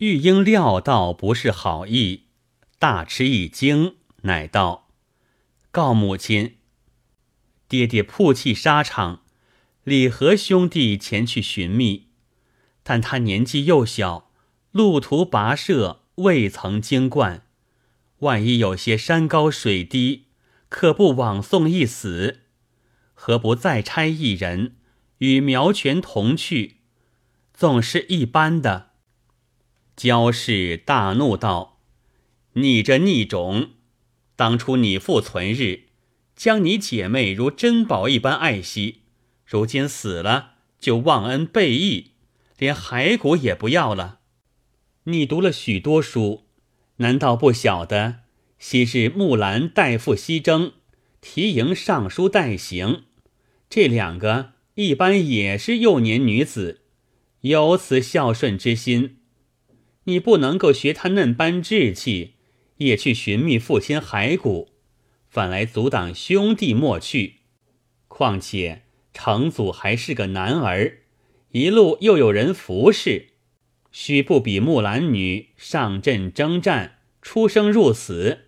玉英料到不是好意，大吃一惊，乃道：“告母亲，爹爹曝气沙场，李和兄弟前去寻觅，但他年纪幼小，路途跋涉，未曾经惯，万一有些山高水低，可不枉送一死。何不再差一人，与苗全同去？总是一般的。”焦氏大怒道：“你这逆种！当初你父存日，将你姐妹如珍宝一般爱惜，如今死了，就忘恩背义，连骸骨也不要了。你读了许多书，难道不晓得昔日木兰代父西征，缇萦尚书代行，这两个一般也是幼年女子，有此孝顺之心。你不能够学他嫩般志气，也去寻觅父亲骸骨，反来阻挡兄弟莫去。况且成祖还是个男儿，一路又有人服侍，须不比木兰女上阵征战，出生入死，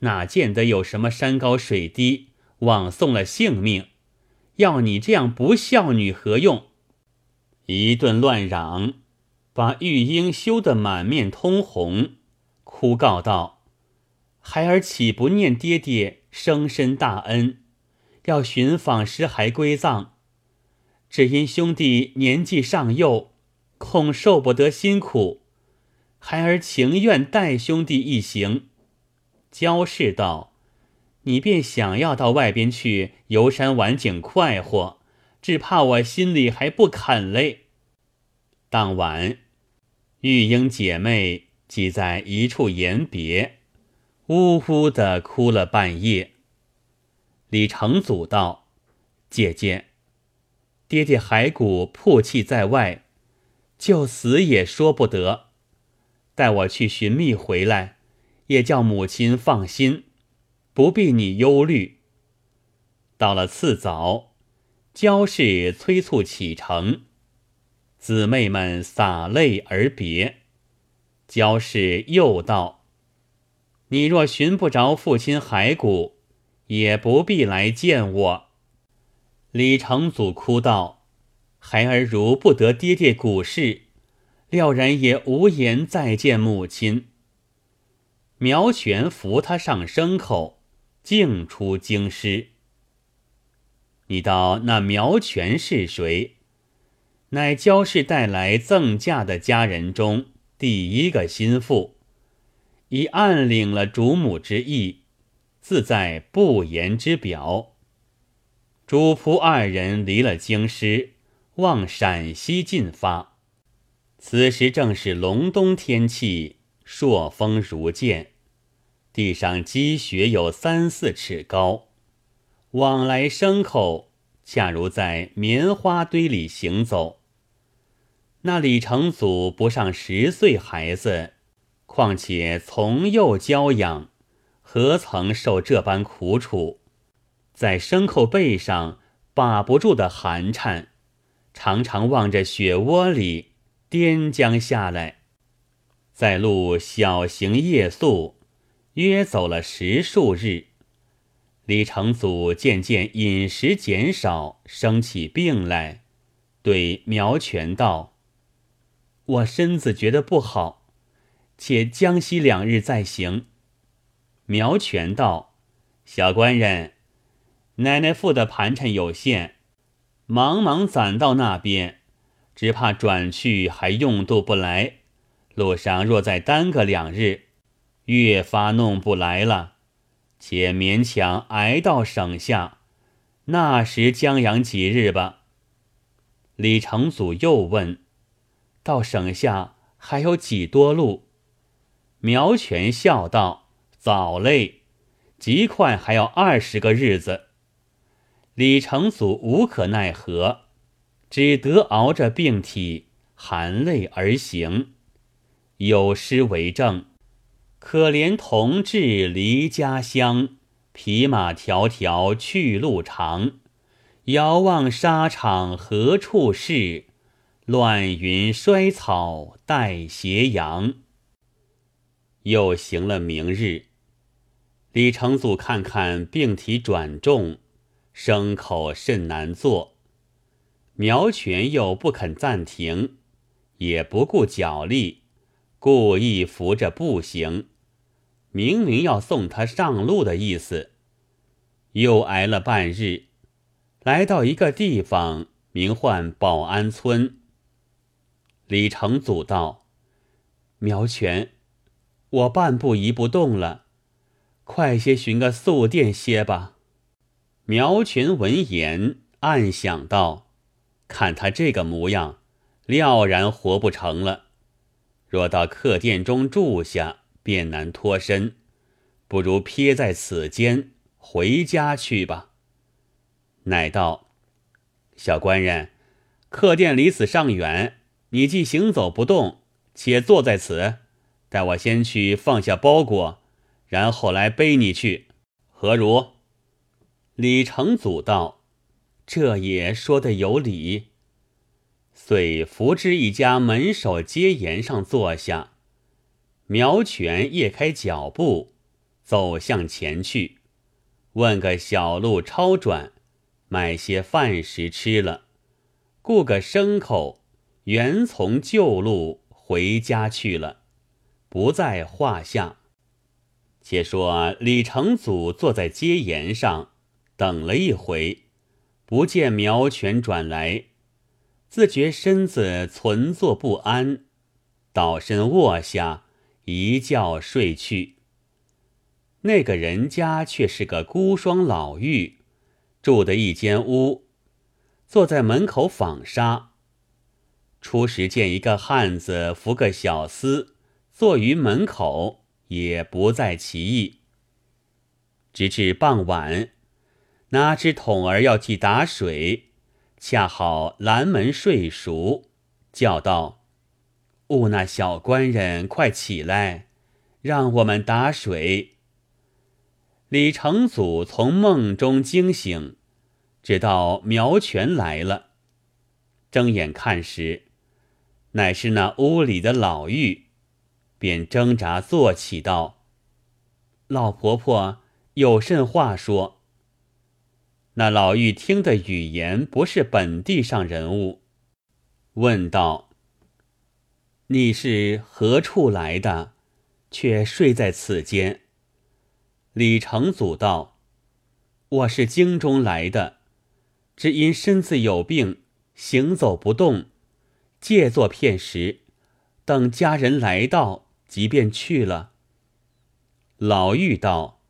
哪见得有什么山高水低，枉送了性命？要你这样不孝女何用？”一顿乱嚷，把玉英羞得满面通红，哭告道：“孩儿岂不念爹爹生身大恩，要寻访尸骸归葬，只因兄弟年纪尚幼，恐受不得辛苦，孩儿情愿带兄弟一行。”焦氏道：“你便想要到外边去游山玩景快活，只怕我心里还不肯嘞。”当晚，玉英姐妹挤在一处言别，呜呜地哭了半夜。李成祖道：“姐姐，爹爹骸骨曝气在外，就死也说不得，带我去寻觅回来，也叫母亲放心，不必你忧虑。”到了次早，焦氏催促启程，姊妹们洒泪而别。焦氏又道：“你若寻不着父亲骸骨，也不必来见我。”李成祖哭道：“孩儿如不得爹爹骨事，料然也无颜再见母亲。”苗全扶他上牲口，径出京师。你道那苗全是谁？乃焦氏带来赠嫁的家人中第一个心腹，已暗领了主母之意，自在不言之表。主仆二人离了京师，往陕西进发。此时正是隆冬天气，朔风如剑，地上积雪有3-4尺高，往来牲口恰如在棉花堆里行走。那李成祖不上10岁孩子，况且从幼教养，何曾受这般苦楚？在牲口背上把不住的寒颤，常常望着雪窝里颠将下来。在路小行夜宿，约走了10数日。李成祖渐渐饮食减少，生起病来，对苗全道：“我身子觉得不好，且江西2日再行。”苗全道：“小官人，奶奶付的盘缠有限，忙忙攒到那边，只怕转去还用度不来，路上若再耽搁2日，越发弄不来了，且勉强挨到省下，那时将养几日吧。”李成祖又问：“到省下还有几多路？”苗全笑道：“早嘞，极快还有20个日子。”李成祖无可奈何，只得熬着病体，含泪而行。有诗为证：“可怜同志离家乡，匹马迢迢去路长。遥望沙场何处是，乱云衰草带斜阳。又行了明日，李承祖看看病体转重，牲口甚难做，苗全又不肯暂停，也不顾脚力，故意扶着步行，明明要送他上路的意思。又挨了半日，来到一个地方，名唤保安村。李承祖道：苗全，我半步移不动了，快些寻个宿店歇吧。苗全闻言暗想道：看他这个模样，料然活不成了，若到客店中住下，便难脱身，不如撇在此间，回家去吧。乃道：小官人，客店离此尚远，你既行走不动，且坐在此，待我先去放下包裹，然后来背你去，何如？李承祖道：这也说得有理。遂扶之一家门首阶沿上坐下，苗全夜开脚步，走向前去，问个小路抄转，买些饭食吃了，雇个牲口，原从旧路回家去了，不在话下。且说李承祖坐在阶沿上等了一回，不见苗全转来，自觉身子存坐不安，倒身卧下，一觉睡去。那个人家却是个孤孀老妪，住的一间屋，坐在门口纺纱。初时见一个汉子扶个小厮坐于门口，也不在其意。直至傍晚，拿只桶儿要去打水，恰好拦门睡熟，叫道：误那小官人快起来，让我们打水。李承祖从梦中惊醒，直到苗全来了，睁眼看时，乃是那屋里的老妪，便挣扎坐起道：老婆婆有甚话说。那老妪听的语言不是本地上人物，问道：你是何处来的，却睡在此间？李承祖道：我是京中来的，只因身子有病，行走不动，借坐片时，等家人来到，即便去了。老妪道：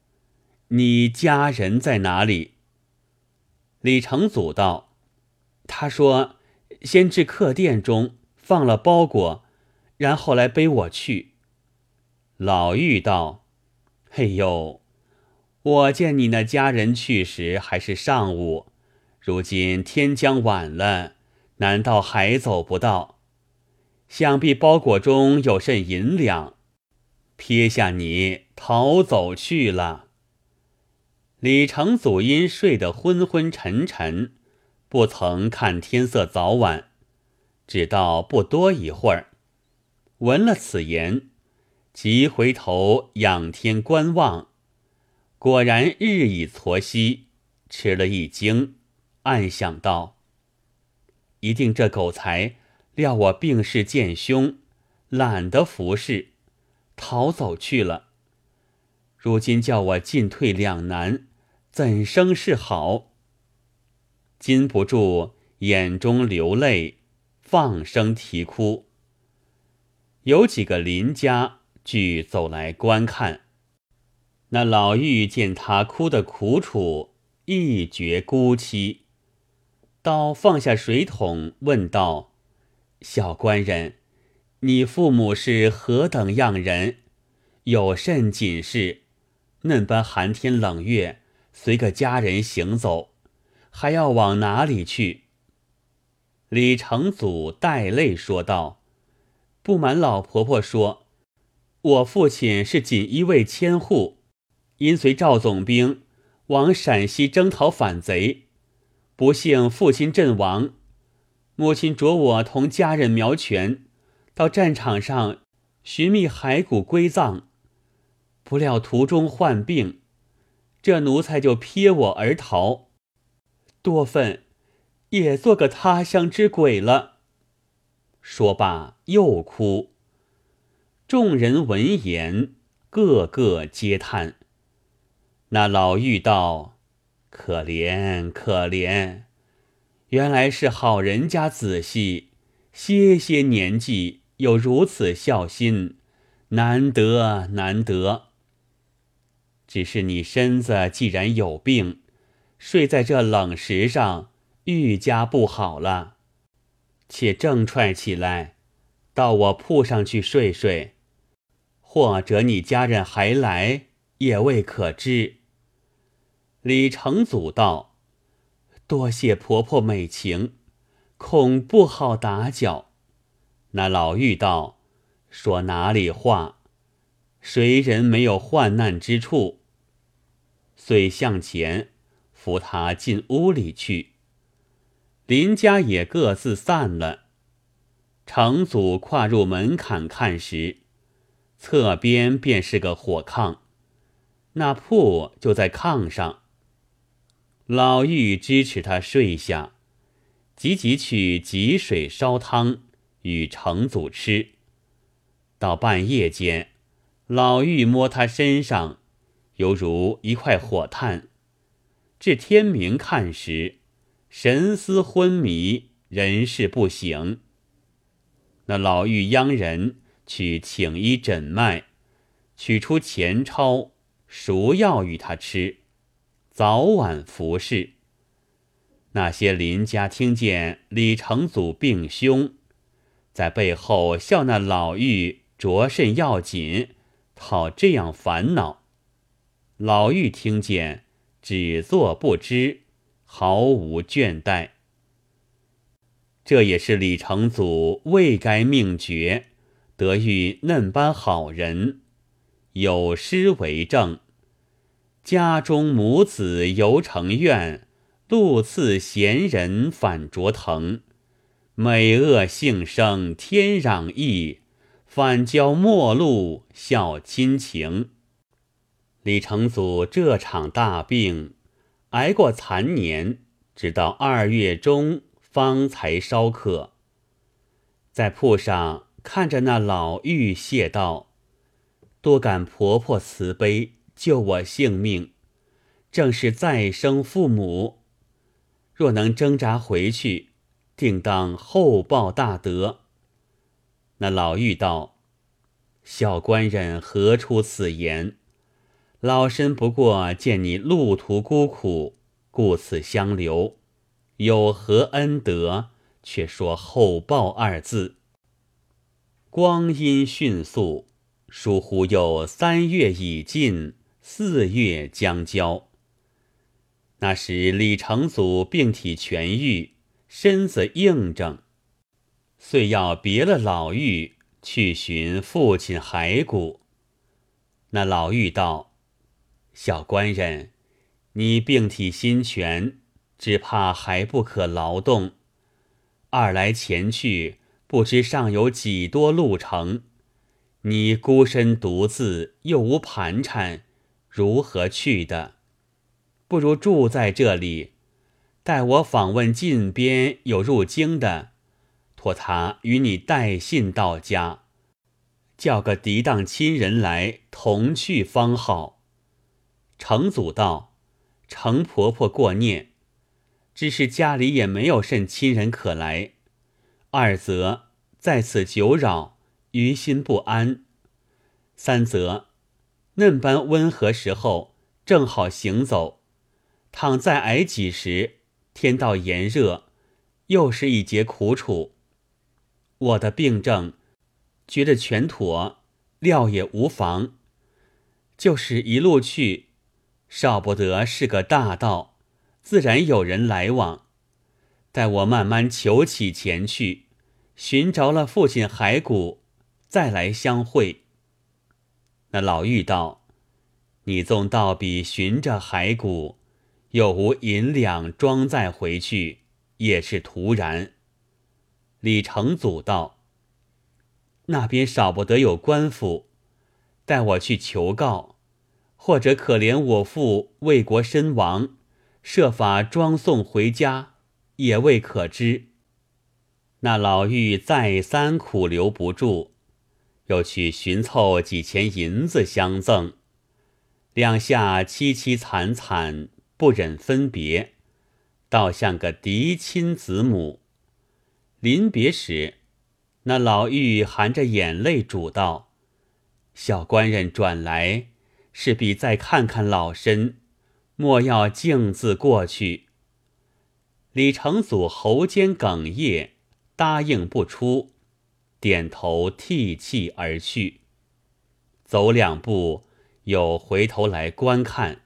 你家人在哪里？李承祖道：他说先至客店中放了包裹，然后来背我去。老妪道：嘿呦，我见你那家人去时还是上午，如今天将晚了，难道还走不到？想必包裹中有甚银两，撇下你逃走去了。李承祖因睡得昏昏沉沉，不曾看天色早晚，只到不多一会儿，闻了此言，即回头仰天观望，果然日已矬西，吃了一惊，暗想道：一定这狗才料我病势渐凶，懒得服侍，逃走去了。如今叫我进退两难，怎生是好？禁不住眼中流泪，放声啼哭。有几个邻家俱走来观看，那老妪见他哭得苦楚，一觉孤凄，倒放下水桶，问道：小官人，你父母是何等样人？有甚紧事？嫩般寒天冷月，随个家人行走，还要往哪里去？李承祖带泪说道：不瞒老婆婆说，我父亲是锦衣卫千户，因随赵总兵往陕西征讨反贼，不幸父亲阵亡，母亲着我同家人苗拳到战场上寻觅骸骨归葬，不料途中患病，这奴才就撇我而逃，多分也做个他乡之鬼了。说罢又哭。众人闻言，个个嗟叹。那老妪道：可怜可怜，原来是好人家子婿，些些年纪有如此孝心，难得难得。只是你身子既然有病，睡在这冷石上，愈加不好了。且正踹起来，到我铺上去睡睡，或者你家人还来，也未可知。李成祖道：多谢婆婆美情，恐不好打搅。那老妪道：说哪里话，谁人没有患难之处。遂向前扶他进屋里去。邻家也各自散了。成祖跨入门槛看时，侧边便是个火炕，那铺就在炕上。老妪支持他睡下，急急取汲水烧汤与成祖吃。到半夜间，老妪摸他身上，犹如一块火炭。至天明看时，神思昏迷，人事不省。那老妪央人去请医诊脉，取出钱钞赎药与他吃，早晚服侍。那些邻家听见李成祖病凶，在背后笑那老妪着甚要紧，讨这样烦恼。老妪听见，只做不知，毫无倦怠。这也是李成祖未该命绝，得遇嫩般好人，有诗为证：家中母子犹成怨，路次闲人反着疼。美恶性生天壤异，反教陌路孝亲情。李成祖这场大病挨过残年，直到2月中方才稍可。在铺上看着那老妪谢道：多感婆婆慈悲，救我性命，正是再生父母，若能挣扎回去，定当厚报大德。那老妪道：小官人何出此言，老身不过见你路途孤苦，故此相留，有何恩德，却说厚报二字。光阴迅速，疏忽又3月已尽，4月将交。那时李成祖病体痊愈，身子硬正，遂要别了老妪，去寻父亲骸骨。那老妪道：小官人，你病体心全，只怕还不可劳动，二来前去不知尚有几多路程，你孤身独自，又无盘缠，如何去的？不如住在这里，待我访问近边有入京的，托他与你带信到家，叫个抵挡亲人来同去方好。成祖道：程婆婆过念，只是家里也没有甚亲人可来，二则在此久扰，于心不安，三则嫩般温和时候正好行走，倘再挨几时，天道炎热，又是一节苦楚。我的病症觉得全妥，料也无妨，就是一路去，少不得是个大道，自然有人来往。待我慢慢求起前去，寻着了父亲骸骨，再来相会。那老妪道：你纵到彼寻着骸骨，又无银两装载回去，也是徒然。李成祖道：那边少不得有官府，带我去求告，或者可怜我父为国身亡，设法装送回家，也未可知。那老妪再三苦留不住，又去寻凑几钱银子相赠，两下凄凄惨惨，不忍分别，倒像个嫡亲子母。临别时，那老妪含着眼泪嘱道：小官人转来，势必再看看老身，莫要径自过去。李成祖喉间哽咽，答应不出，点头涕泣而去。走两步，又回头来观看，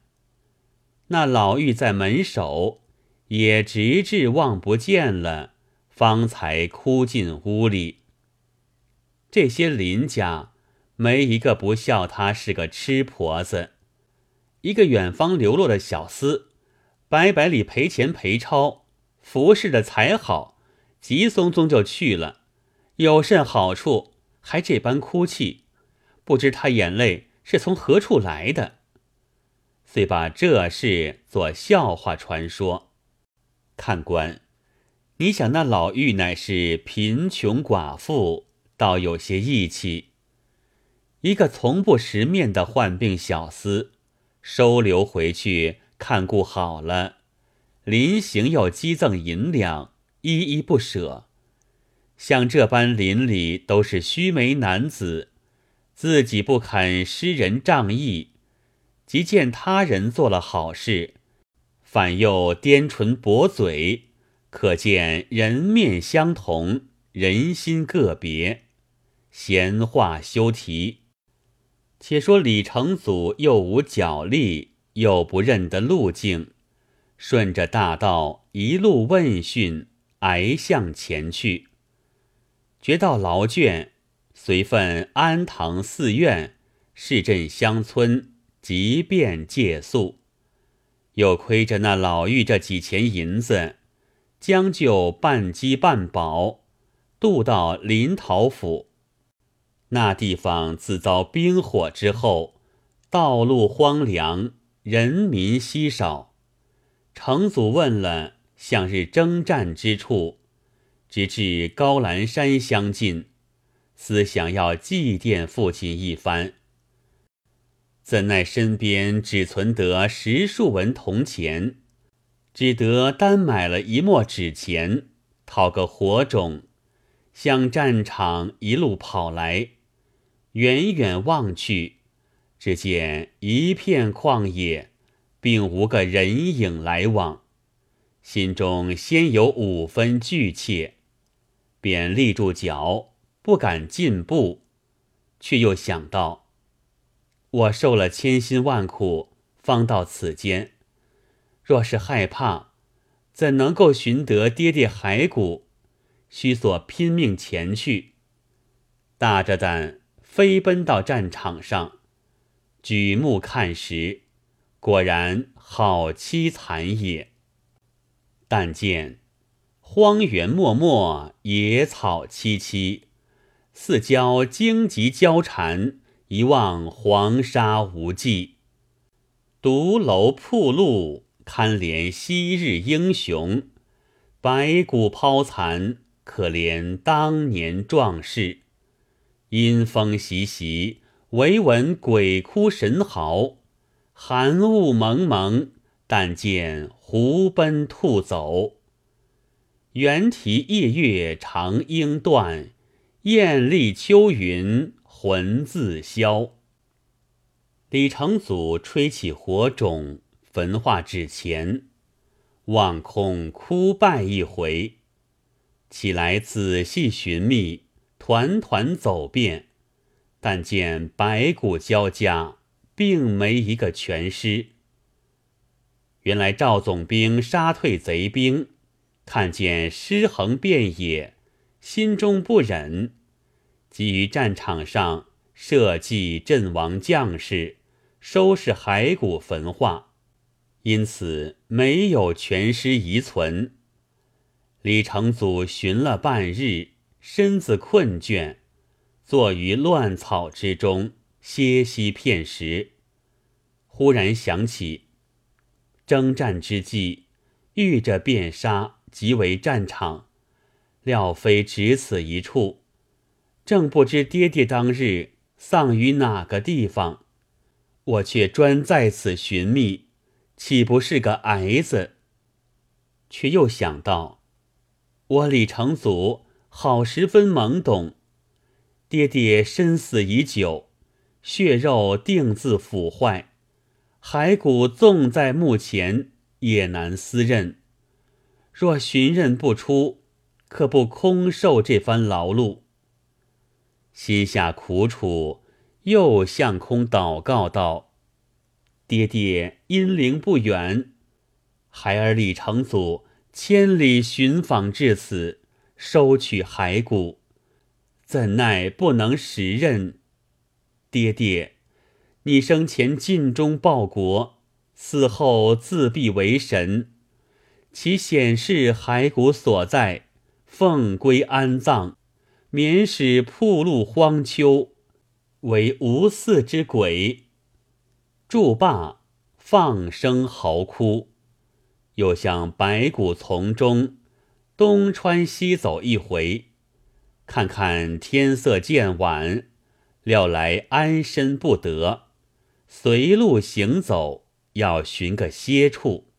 那老妪在门首，也直至望不见了，方才哭进屋里。这些邻家没一个不笑她是个痴婆子。一个远方流落的小厮，白白里赔钱赔钞，服侍的才好，急匆匆就去了，有甚好处，还这般哭泣，不知他眼泪是从何处来的。遂把这事做笑话传说。看官，你想那老妪乃是贫穷寡妇，倒有些义气。一个从不识面的患病小厮，收留回去看顾好了，临行又积赠银两，依依不舍。像这般邻里都是须眉男子，自己不肯施人仗义，即见他人做了好事，反又颠唇驳嘴，可见人面相同，人心个别。闲话休提。且说李成祖又无脚力，又不认得路径，顺着大道一路问讯，挨向前去，觉到劳倦，随分安堂寺院、市镇乡村，即便借宿。又亏着那老妪这几钱银子，将就半饥半饱，渡到临洮府。那地方自遭兵火之后，道路荒凉，人民稀少。成祖问了向日征战之处，直至高岚山相近，思想要祭奠父亲一番，怎奈身边只存得10数文铜钱，只得单买了一墨纸钱，讨个火种，向战场一路跑来。远远望去，只见一片旷野，并无个人影来往，心中先有5分惧怯，便立住脚，不敢进步。却又想到，我受了千辛万苦，方到此间，若是害怕，怎能够寻得爹爹骸骨，须索拼命前去。大着胆飞奔到战场上，举目看时，果然好凄惨也。但见荒原漠漠，野草萋萋，四郊荆棘交缠，一望黄沙无际。独楼铺路，堪怜昔日英雄，白骨抛残，可怜当年壮士。阴风习习，唯闻鬼哭神嚎，寒雾蒙蒙，但见狐奔兔走。猿啼夜月长鹰断，雁立秋云魂自消。李成祖吹起火种，焚化纸钱，望空哭拜一回，起来仔细寻觅，团团走遍，但见白骨交加，并没一个全尸。原来赵总兵杀退贼兵，看见尸横遍野，心中不忍，即于战场上设计阵亡将士，收拾骸骨焚化，因此没有全尸遗存。李成祖寻了半日，身子困倦，坐于乱草之中，歇息片时，忽然想起征战之际遇着便杀，即为战场，料非只此一处，正不知爹爹当日丧于哪个地方，我却专在此寻觅，岂不是个癌子？却又想到，我李成祖好十分懵懂，爹爹身死已久，血肉定自腐坏，骸骨纵在目前也难私认，若寻认不出，可不空受这番劳碌。心下苦楚，又向空祷告道：“爹爹阴灵不远，孩儿李成祖千里寻访至此，收取骸骨，怎奈不能识认。爹爹，你生前尽忠报国，死后自必为神，其显示骸骨所在，奉归安葬。”免使曝露荒丘，为无嗣之鬼。住罢，放声嚎哭，又向白骨丛中东穿西走一回，看看天色渐晚，料来安身不得，随路行走，要寻个歇处。